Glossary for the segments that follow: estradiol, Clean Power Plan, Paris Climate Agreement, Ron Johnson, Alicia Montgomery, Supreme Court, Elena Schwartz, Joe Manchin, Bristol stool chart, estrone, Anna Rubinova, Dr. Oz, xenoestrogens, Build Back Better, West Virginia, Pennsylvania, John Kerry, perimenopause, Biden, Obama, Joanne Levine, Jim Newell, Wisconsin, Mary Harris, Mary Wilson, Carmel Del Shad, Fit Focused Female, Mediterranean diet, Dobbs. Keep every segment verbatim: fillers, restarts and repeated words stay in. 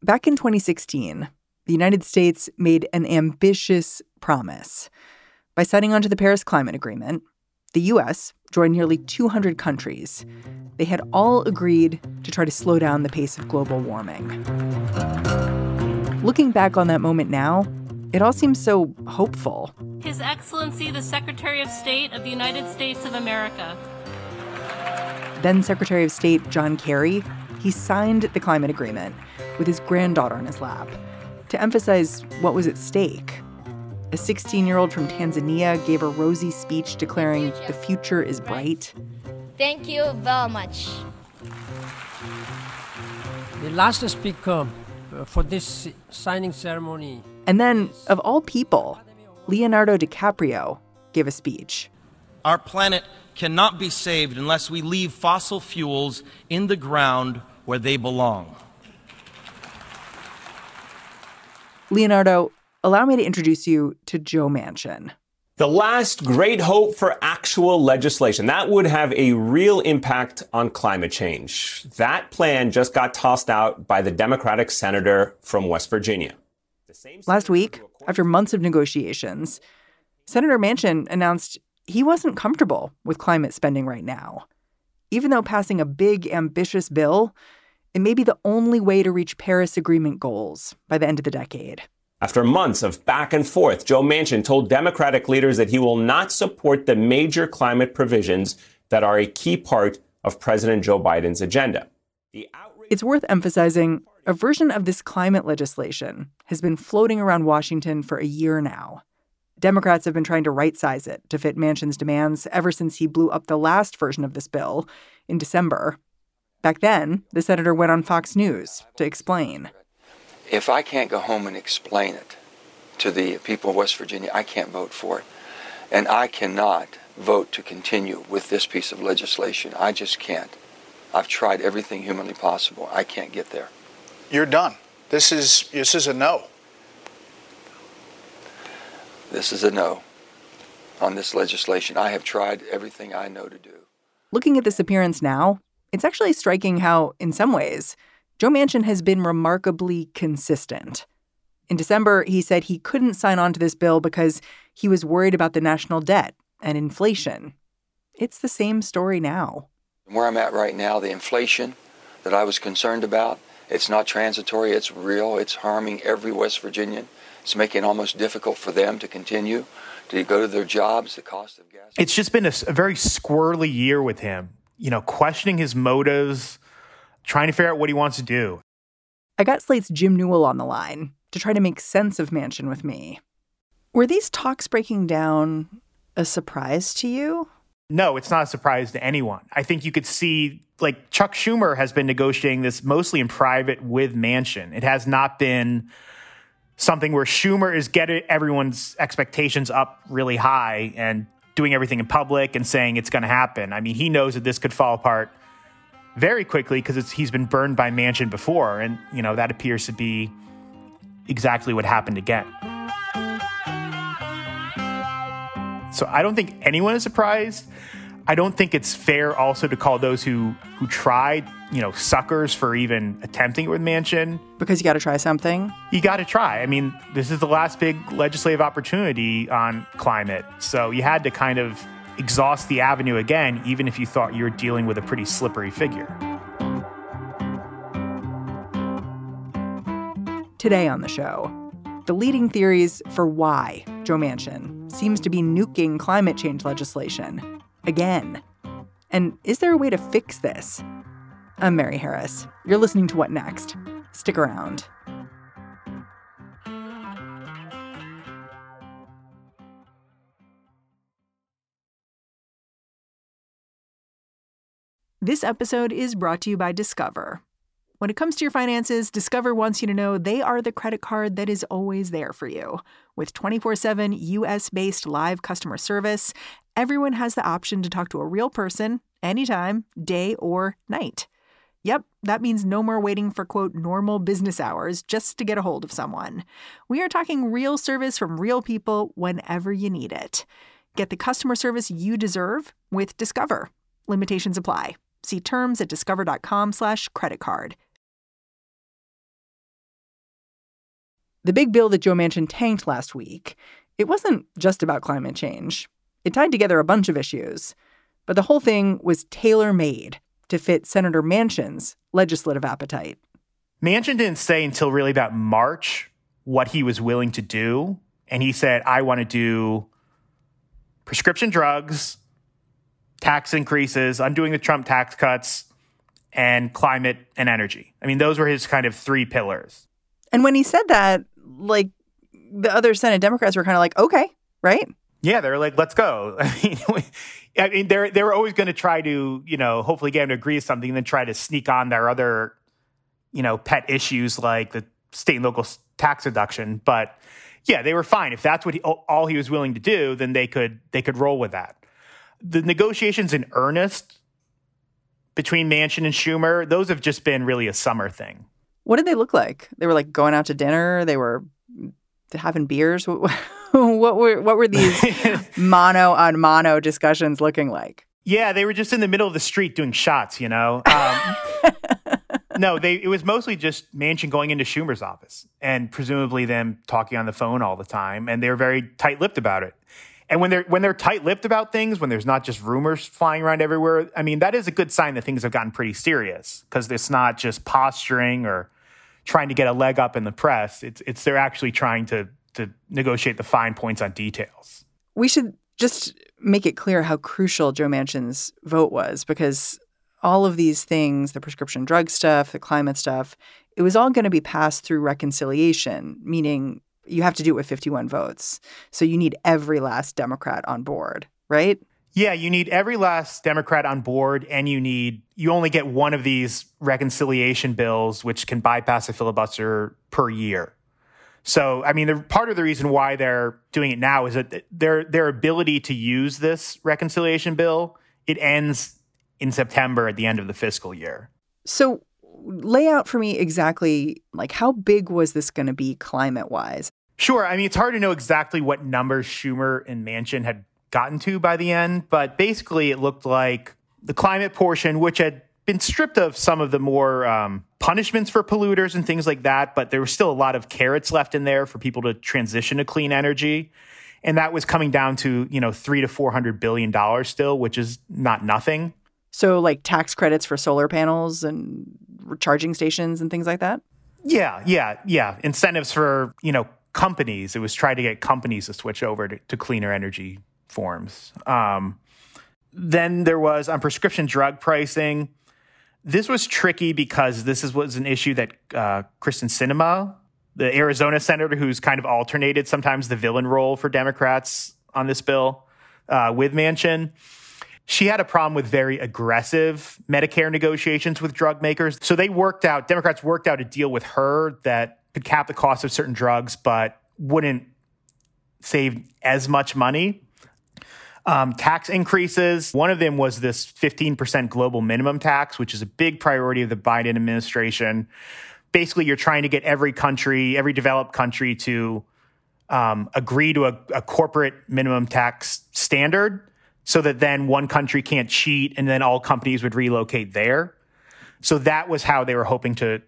Back in twenty sixteen, the United States made an ambitious promise. By signing on to the Paris Climate Agreement, the U S joined nearly two hundred countries. They had all agreed to try to slow down the pace of global warming. Looking back on that moment now, it all seems so hopeful. His Excellency, the Secretary of State of the United States of America. Then Secretary of State John Kerry, he signed the climate agreement with his granddaughter in his lap to emphasize what was at stake. A sixteen-year-old from Tanzania gave a rosy speech declaring the future is bright. Thank you very much. The last speaker for this signing ceremony. And then, of all people, Leonardo DiCaprio gave a speech. Our planet cannot be saved unless we leave fossil fuels in the ground where they belong. Leonardo, allow me to introduce you to Joe Manchin. The last great hope for actual legislation. That would have a real impact on climate change. That plan just got tossed out by the Democratic senator from West Virginia. Last week, after months of negotiations, Senator Manchin announced he wasn't comfortable with climate spending right now. Even though passing a big, ambitious bill, it may be the only way to reach Paris Agreement goals by the end of the decade. After months of back and forth, Joe Manchin told Democratic leaders that he will not support the major climate provisions that are a key part of President Joe Biden's agenda. It's worth emphasizing a version of this climate legislation has been floating around Washington for a year now. Democrats have been trying to right-size it to fit Manchin's demands ever since he blew up the last version of this bill in December. Back then, the senator went on Fox News to explain. If I can't go home and explain it to the people of West Virginia, I can't vote for it. And I cannot vote to continue with this piece of legislation. I just can't. I've tried everything humanly possible. I can't get there. You're done. This is this is a no. This is a no on this legislation. I have tried everything I know to do. Looking at this appearance now, it's actually striking how, in some ways, Joe Manchin has been remarkably consistent. In December, he said he couldn't sign on to this bill because he was worried about the national debt and inflation. It's the same story now. Where I'm at right now, the inflation that I was concerned about, it's not transitory, it's real, it's harming every West Virginian. It's making it almost difficult for them to continue to go to their jobs, the cost of gas. It's just been a, a very squirrely year with him, you know, questioning his motives, trying to figure out what he wants to do. I got Slate's Jim Newell on the line to try to make sense of Manchin with me. Were these talks breaking down a surprise to you? No, it's not a surprise to anyone. I think you could see, like, Chuck Schumer has been negotiating this mostly in private with Manchin. It has not been something where Schumer is getting everyone's expectations up really high and doing everything in public and saying it's going to happen. I mean, he knows that this could fall apart very quickly because he's been burned by Manchin before. And, you know, that appears to be exactly what happened again. So I don't think anyone is surprised. I don't think it's fair also to call those who who tried, you know, suckers for even attempting it with Manchin. Because you got to try something. You got to try. I mean, this is the last big legislative opportunity on climate. So you had to kind of exhaust the avenue again, even if you thought you were dealing with a pretty slippery figure. Today on the show, the leading theories for why Joe Manchin seems to be nuking climate change legislation again. And is there a way to fix this? I'm Mary Harris. You're listening to What Next? Stick around. This episode is brought to you by Discover. When it comes to your finances, Discover wants you to know they are the credit card that is always there for you. With twenty-four seven U S-based live customer service, everyone has the option to talk to a real person anytime, day or night. Yep, that means no more waiting for, quote, normal business hours just to get a hold of someone. We are talking real service from real people whenever you need it. Get the customer service you deserve with Discover. Limitations apply. See terms at discover.com slash credit card. The big bill that Joe Manchin tanked last week, it wasn't just about climate change. It tied together a bunch of issues, but the whole thing was tailor-made to fit Senator Manchin's legislative appetite. Manchin didn't say until really about March what he was willing to do. And he said, I want to do prescription drugs, tax increases, undoing the Trump tax cuts, and climate and energy. I mean, those were his kind of three pillars. And when he said that, like, the other Senate Democrats were kind of like, okay, right? Yeah, they were like, let's go. I mean, we, I mean they're, they were always going to try to, you know, hopefully get him to agree to something and then try to sneak on their other, you know, pet issues like the state and local tax reduction. But yeah, they were fine. If that's what he, all he was willing to do, then they could they could roll with that. The negotiations in earnest between Manchin and Schumer, those have just been really a summer thing. What did they look like? They were like going out to dinner. They were having beers. What, what were what were these mono on mono discussions looking like? Yeah, they were just in the middle of the street doing shots, you know. Um, no, they it was mostly just Manchin going into Schumer's office and presumably them talking on the phone all the time. And they were very tight-lipped about it. And when they're when they're tight-lipped about things, when there's not just rumors flying around everywhere, I mean, that is a good sign that things have gotten pretty serious because it's not just posturing or trying to get a leg up in the press. It's it's they're actually trying to to negotiate the fine points on details. We should just make it clear how crucial Joe Manchin's vote was, because all of these things, the prescription drug stuff, the climate stuff, it was all going to be passed through reconciliation, meaning you have to do it with fifty-one votes. So you need every last Democrat on board, right? Yeah, you need every last Democrat on board, and you need you only get one of these reconciliation bills, which can bypass a filibuster per year. So, I mean, the, part of the reason why they're doing it now is that their their ability to use this reconciliation bill, it ends in September at the end of the fiscal year. So lay out for me exactly, like, how big was this going to be climate-wise? Sure. I mean, it's hard to know exactly what numbers Schumer and Manchin had gotten to by the end, but basically it looked like the climate portion, which had been stripped of some of the more um, punishments for polluters and things like that, but there was still a lot of carrots left in there for people to transition to clean energy. And that was coming down to, you know, three to four hundred billion dollars still, which is not nothing. So like tax credits for solar panels and charging stations and things like that? Yeah, yeah, yeah. Incentives for, you know, companies. It was trying to get companies to switch over to, to cleaner energy forms. Um, then there was on prescription drug pricing. This was tricky because this is, was an issue that uh, Kyrsten Sinema, the Arizona senator who's kind of alternated sometimes the villain role for Democrats on this bill uh, with Manchin, she had a problem with very aggressive Medicare negotiations with drug makers. So they worked out, Democrats worked out a deal with her that could cap the cost of certain drugs, but wouldn't save as much money. Um, tax increases. One of them was this fifteen percent global minimum tax, which is a big priority of the Biden administration. Basically, you're trying to get every country, every developed country to um, agree to a, a corporate minimum tax standard, so that then one country can't cheat and then all companies would relocate there. So that was how they were hoping to,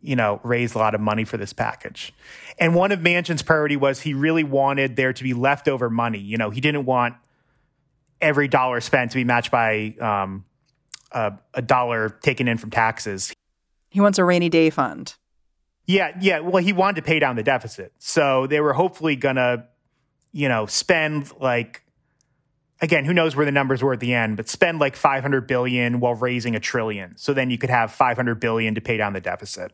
you know, raise a lot of money for this package. And one of Manchin's priority was he really wanted there to be leftover money. You know, he didn't want every dollar spent to be matched by um, a, a dollar taken in from taxes. He wants a rainy day fund. Yeah, yeah. Well, he wanted to pay down the deficit. So they were hopefully going to, you know, spend like, again, who knows where the numbers were at the end, but spend like five hundred billion dollars while raising a trillion. So then you could have five hundred billion dollars to pay down the deficit,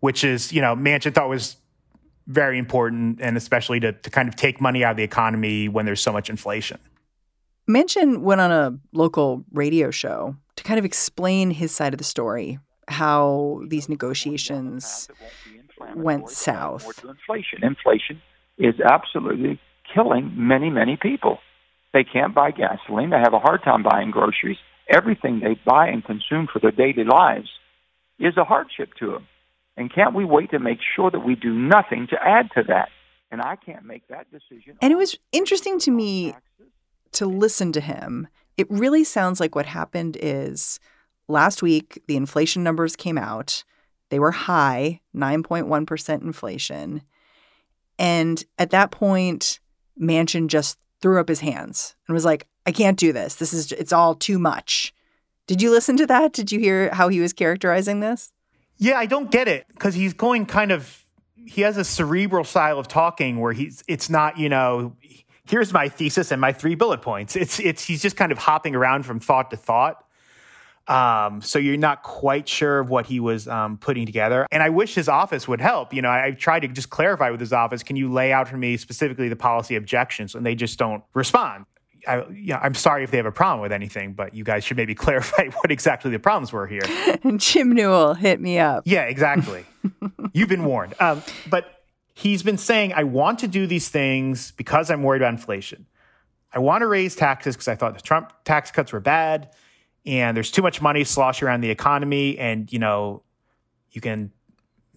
which is, you know, Manchin thought was very important, and especially to, to kind of take money out of the economy when there's so much inflation. Manchin went on a local radio show kind of explain his side of the story, how these negotiations went south. Inflation. Inflation is absolutely killing many, many people. They can't buy gasoline. They have a hard time buying groceries. Everything they buy and consume for their daily lives is a hardship to them. And can't we wait to make sure that we do nothing to add to that? And I can't make that decision. And it was interesting to me to listen to him. It really sounds like what happened is last week, the inflation numbers came out. They were high, nine point one percent inflation. And at that point, Manchin just threw up his hands and was like, I can't do this. This is it's all too much. Did you listen to that? Did you hear how he was characterizing this? Yeah, I don't get it, because he's going kind of he has a cerebral style of talking where he's it's not, you know, here's my thesis and my three bullet points. It's it's he's just kind of hopping around from thought to thought. Um, so you're not quite sure of what he was um, putting together. And I wish his office would help. You know, I, I tried to just clarify with his office, can you lay out for me specifically the policy objections? And they just don't respond. I, you know, I'm sorry if they have a problem with anything, but you guys should maybe clarify what exactly the problems were here. And Jim Newell hit me up. Yeah, exactly. You've been warned. Um, but he's been saying, I want to do these things because I'm worried about inflation. I want to raise taxes because I thought the Trump tax cuts were bad. And there's too much money sloshing around the economy. And, you know, you can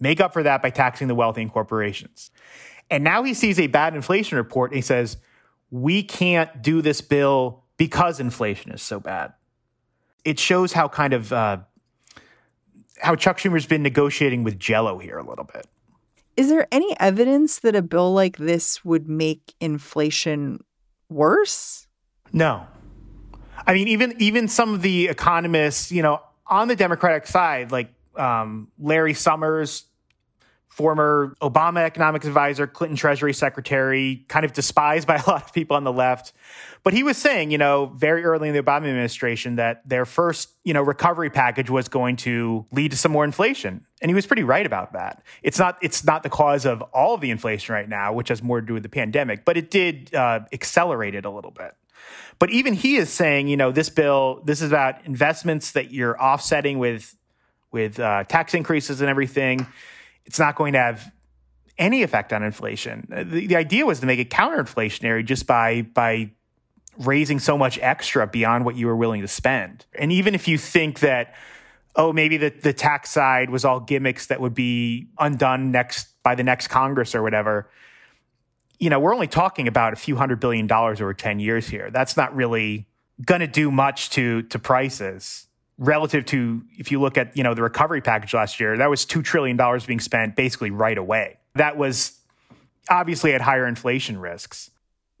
make up for that by taxing the wealthy and corporations. And now he sees a bad inflation report. And he says, we can't do this bill because inflation is so bad. It shows how kind of uh, how Chuck Schumer's been negotiating with Jell-O here a little bit. Is there any evidence that a bill like this would make inflation worse? No. I mean, even even some of the economists, you know, on the Democratic side, like um, Larry Summers, former Obama economics advisor, Clinton Treasury Secretary, kind of despised by a lot of people on the left. But he was saying, you know, very early in the Obama administration that their first, you know, recovery package was going to lead to some more inflation. And he was pretty right about that. It's not it's not the cause of all of the inflation right now, which has more to do with the pandemic, but it did uh, accelerate it a little bit. But even he is saying, you know, this bill, this is about investments that you're offsetting with with uh, tax increases and everything. It's not going to have any effect on inflation. The, the idea was to make it counterinflationary just by by raising so much extra beyond what you were willing to spend. And even if you think that, oh, maybe the, the tax side was all gimmicks that would be undone next by the next Congress or whatever, you know, we're only talking about a few hundred billion dollars over ten years here. That's not really going to do much to to prices relative to, if you look at, you know, the recovery package last year, that was two trillion dollars being spent basically right away. That was obviously at higher inflation risks.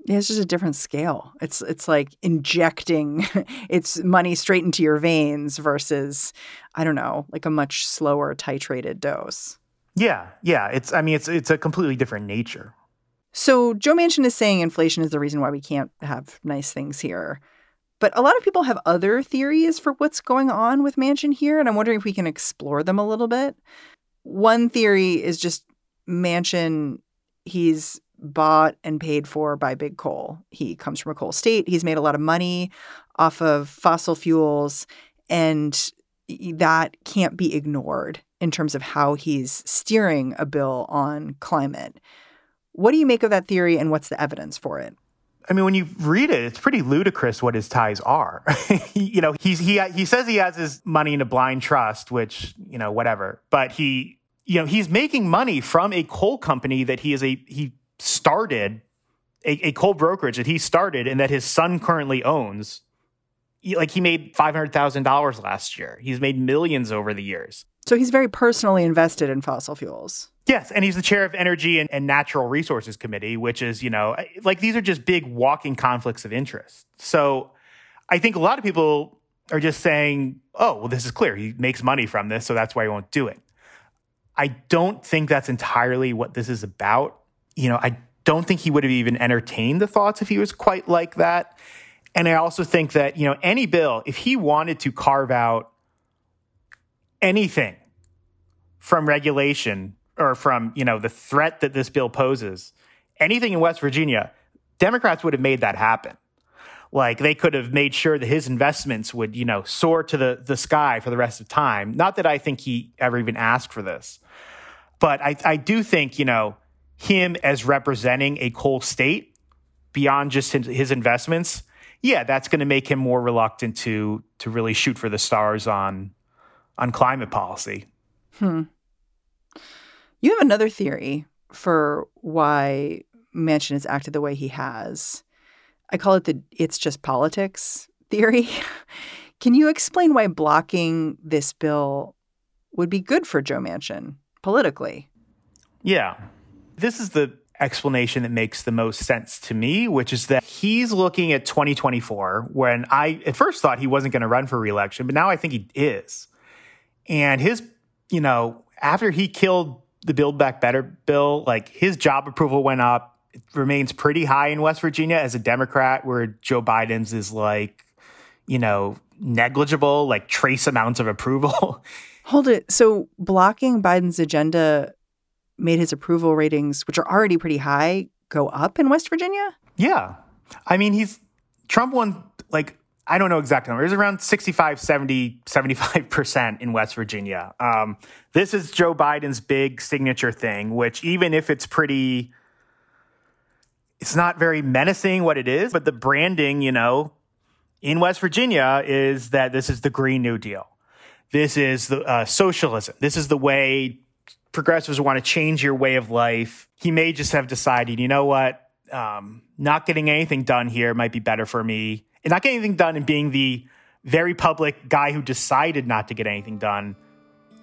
Yeah, it's just a different scale. It's it's like injecting its money straight into your veins versus, I don't know, like a much slower titrated dose. Yeah, yeah. It's I mean, it's it's a completely different nature. So Joe Manchin is saying inflation is the reason why we can't have nice things here. But a lot of people have other theories for what's going on with Manchin here, and I'm wondering if we can explore them a little bit. One theory is just Manchin, he's bought and paid for by big coal. He comes from a coal state. He's made a lot of money off of fossil fuels, and that can't be ignored in terms of how he's steering a bill on climate. What do you make of that theory, and what's the evidence for it? I mean, when you read it, it's pretty ludicrous what his ties are. You know, he's, he he says he has his money in a blind trust, which, you know, whatever. But he, you know, he's making money from a coal company that he is a he started, a, a coal brokerage that he started and that his son currently owns. He, like he made five hundred thousand dollars last year. He's made millions over the years. So he's very personally invested in fossil fuels. Yes, and he's the chair of Energy and, and Natural Resources Committee, which is, you know, like these are just big walking conflicts of interest. So I think a lot of people are just saying, oh, well, this is clear. He makes money from this, so that's why he won't do it. I don't think that's entirely what this is about. You know, I don't think he would have even entertained the thoughts if he was quite like that. And I also think that, you know, any bill, if he wanted to carve out anything from regulation or from, you know, the threat that this bill poses, anything in West Virginia, Democrats would have made that happen. Like, they could have made sure that his investments would, you know, soar to the, the sky for the rest of time. Not that I think he ever even asked for this. But I, I do think, you know, him as representing a coal state beyond just his, his investments, yeah, that's going to make him more reluctant to to really shoot for the stars on on climate policy. Hmm. You have another theory for why Manchin has acted the way he has. I call it the it's just politics theory. Can you explain why blocking this bill would be good for Joe Manchin politically? Yeah. This is the explanation that makes the most sense to me, which is that he's looking at twenty twenty-four, when I at first thought he wasn't going to run for reelection, but now I think he is. And his, you know, after he killed the Build Back Better bill, like, his job approval went up. It remains pretty high in West Virginia as a Democrat, where Joe Biden's is, like, you know, negligible, like trace amounts of approval. Hold it. So blocking Biden's agenda made his approval ratings, which are already pretty high, go up in West Virginia? Yeah. I mean, he's Trump won, like, I don't know exact number. It was around sixty-five, seventy, seventy-five percent in West Virginia. Um, this is Joe Biden's big signature thing, which, even if it's pretty, it's not very menacing what it is, but the branding, you know, in West Virginia is that this is the Green New Deal. This is the uh, socialism. This is the way progressives want to change your way of life. He may just have decided, you know what, um, not getting anything done here might be better for me. And not getting anything done and being the very public guy who decided not to get anything done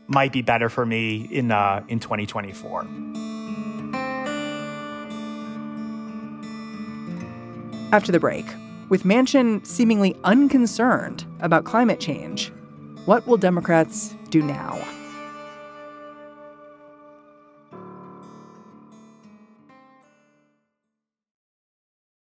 might be better for me in uh, in twenty twenty-four. After the break, with Manchin seemingly unconcerned about climate change, what will Democrats do now?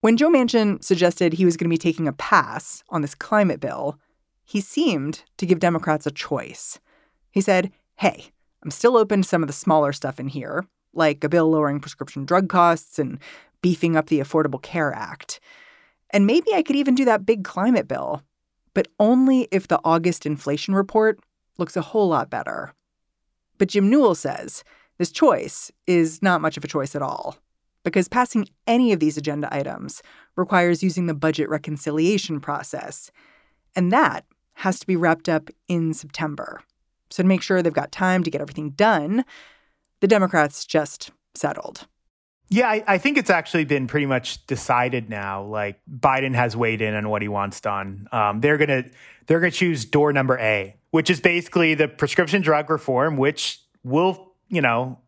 When Joe Manchin suggested he was going to be taking a pass on this climate bill, he seemed to give Democrats a choice. He said, hey, I'm still open to some of the smaller stuff in here, like a bill lowering prescription drug costs and beefing up the Affordable Care Act. And maybe I could even do that big climate bill, but only if the August inflation report looks a whole lot better. But Jim Newell says this choice is not much of a choice at all, because passing any of these agenda items requires using the budget reconciliation process. And that has to be wrapped up in September. So to make sure they've got time to get everything done, the Democrats just settled. Yeah, I, I think it's actually been pretty much decided now. Like, Biden has weighed in on what he wants done. Um, they're going to they're going to choose door number A, which is basically the prescription drug reform, which will, you know,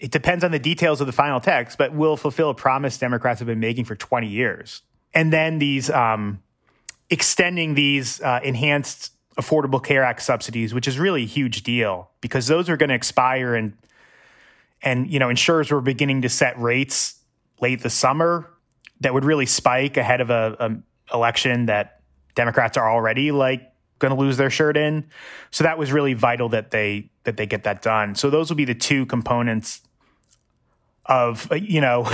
it depends on the details of the final text, but will fulfill a promise Democrats have been making for twenty years. And then these um, extending these uh, enhanced Affordable Care Act subsidies, which is really a huge deal because those are going to expire. And, and, you know, insurers were beginning to set rates late this summer that would really spike ahead of a, a election that Democrats are already like going to lose their shirt in. So that was really vital that they that they get that done. So those will be the two components of, you know,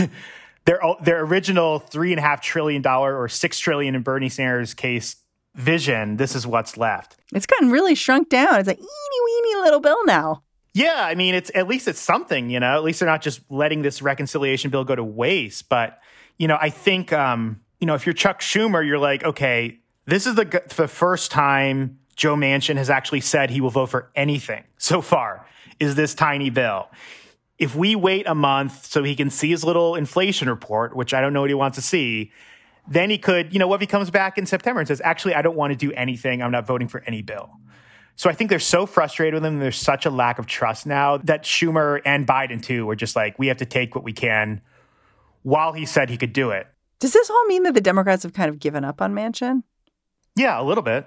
their their original three and a half trillion dollar or six trillion in Bernie Sanders' case vision. This is what's left. It's gotten really shrunk down. It's like eeny weeny little bill now. Yeah, I mean, it's at least it's something, you know, at least they're not just letting this reconciliation bill go to waste. But, you know, I think, um, you know, if you're Chuck Schumer, you're like, OK, this is the, the first time Joe Manchin has actually said he will vote for anything so far is this tiny bill. If we wait a month so he can see his little inflation report, which I don't know what he wants to see, then he could, you know, what if he comes back in September and says, actually, I don't want to do anything. I'm not voting for any bill. So I think they're so frustrated with him. There's such a lack of trust now that Schumer and Biden, too, are just like, we have to take what we can while he said he could do it. Does this all mean that the Democrats have kind of given up on Manchin? Yeah, a little bit.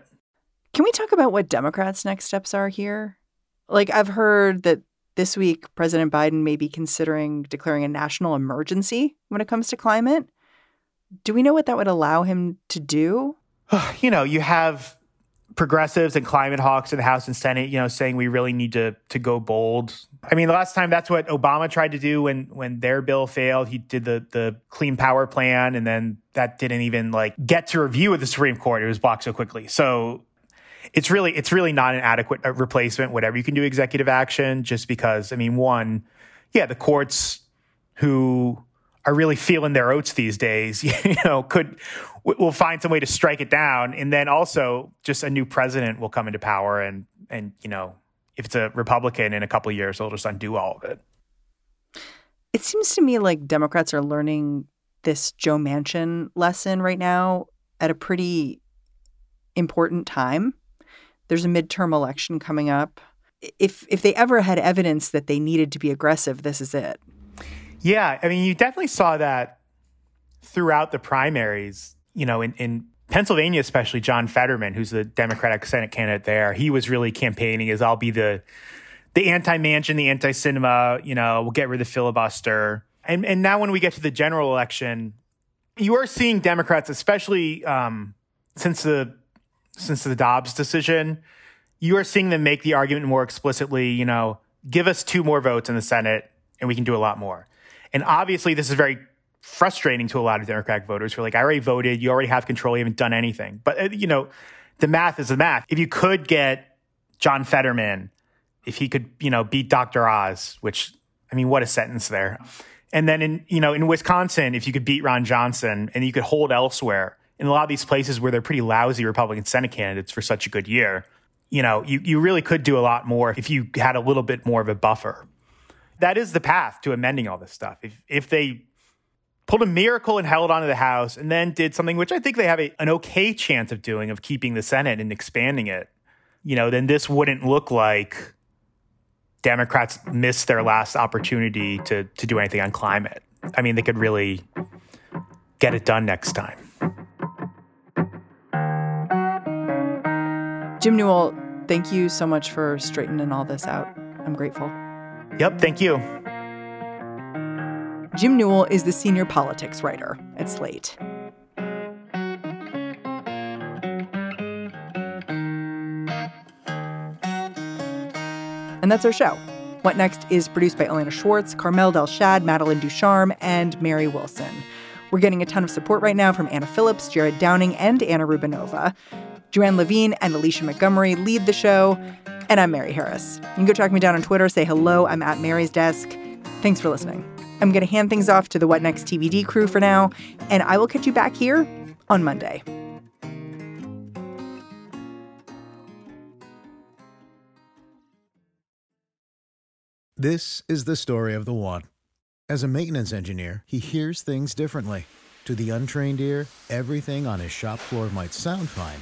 Can we talk about what Democrats' next steps are here? Like, I've heard that this week, President Biden may be considering declaring a national emergency when it comes to climate. Do we know what that would allow him to do? You know, you have progressives and climate hawks in the House and Senate, you know, saying we really need to to go bold. I mean, the last time that's what Obama tried to do when when their bill failed. He did the the Clean Power Plan, and then that didn't even like get to review with the Supreme Court. It was blocked so quickly. So it's really it's really not an adequate replacement. Whatever you can do, executive action, just because. I mean, one, yeah, the courts who are really feeling their oats these days, you know, could will find some way to strike it down. And then also just a new president will come into power. And, and you know, if it's a Republican in a couple of years, they'll just undo all of it. It seems to me like Democrats are learning this Joe Manchin lesson right now at a pretty important time. There's a midterm election coming up. If if they ever had evidence that they needed to be aggressive, this is it. Yeah, I mean, you definitely saw that throughout the primaries, you know, in, in Pennsylvania, especially John Fetterman, who's the Democratic Senate candidate there. He was really campaigning as I'll be the the anti-Manchin, the anti-Sinema, you know, we'll get rid of the filibuster. And and now when we get to the general election, you are seeing Democrats, especially um, since the since the Dobbs decision, you are seeing them make the argument more explicitly, you know, give us two more votes in the Senate and we can do a lot more. And obviously, this is very frustrating to a lot of Democratic voters who are like, I already voted. You already have control. You haven't done anything. But, you know, the math is the math. If you could get John Fetterman, if he could, you know, beat Doctor Oz, which, I mean, what a sentence there. And then, in you know, in Wisconsin, if you could beat Ron Johnson and you could hold elsewhere in a lot of these places where they're pretty lousy Republican Senate candidates for such a good year, you know, you, you really could do a lot more if you had a little bit more of a buffer. That is the path to amending all this stuff. If if they pulled a miracle and held onto the House and then did something, which I think they have a, an okay chance of doing, of keeping the Senate and expanding it, you know, then this wouldn't look like Democrats missed their last opportunity to to do anything on climate. I mean, they could really get it done next time. Jim Newell, thank you so much for straightening all this out. I'm grateful. Yep, thank you. Jim Newell is the senior politics writer at Slate. And that's our show. What Next is produced by Elena Schwartz, Carmel Del Shad, Madeline Ducharme, and Mary Wilson. We're getting a ton of support right now from Anna Phillips, Jared Downing, and Anna Rubinova. Joanne Levine and Alicia Montgomery lead the show. And I'm Mary Harris. You can go track me down on Twitter. Say hello. I'm at Mary's Desk. Thanks for listening. I'm going to hand things off to the What Next T B D crew for now, and I will catch you back here on Monday. This is the story of the one. As a maintenance engineer, he hears things differently. To the untrained ear, everything on his shop floor might sound fine,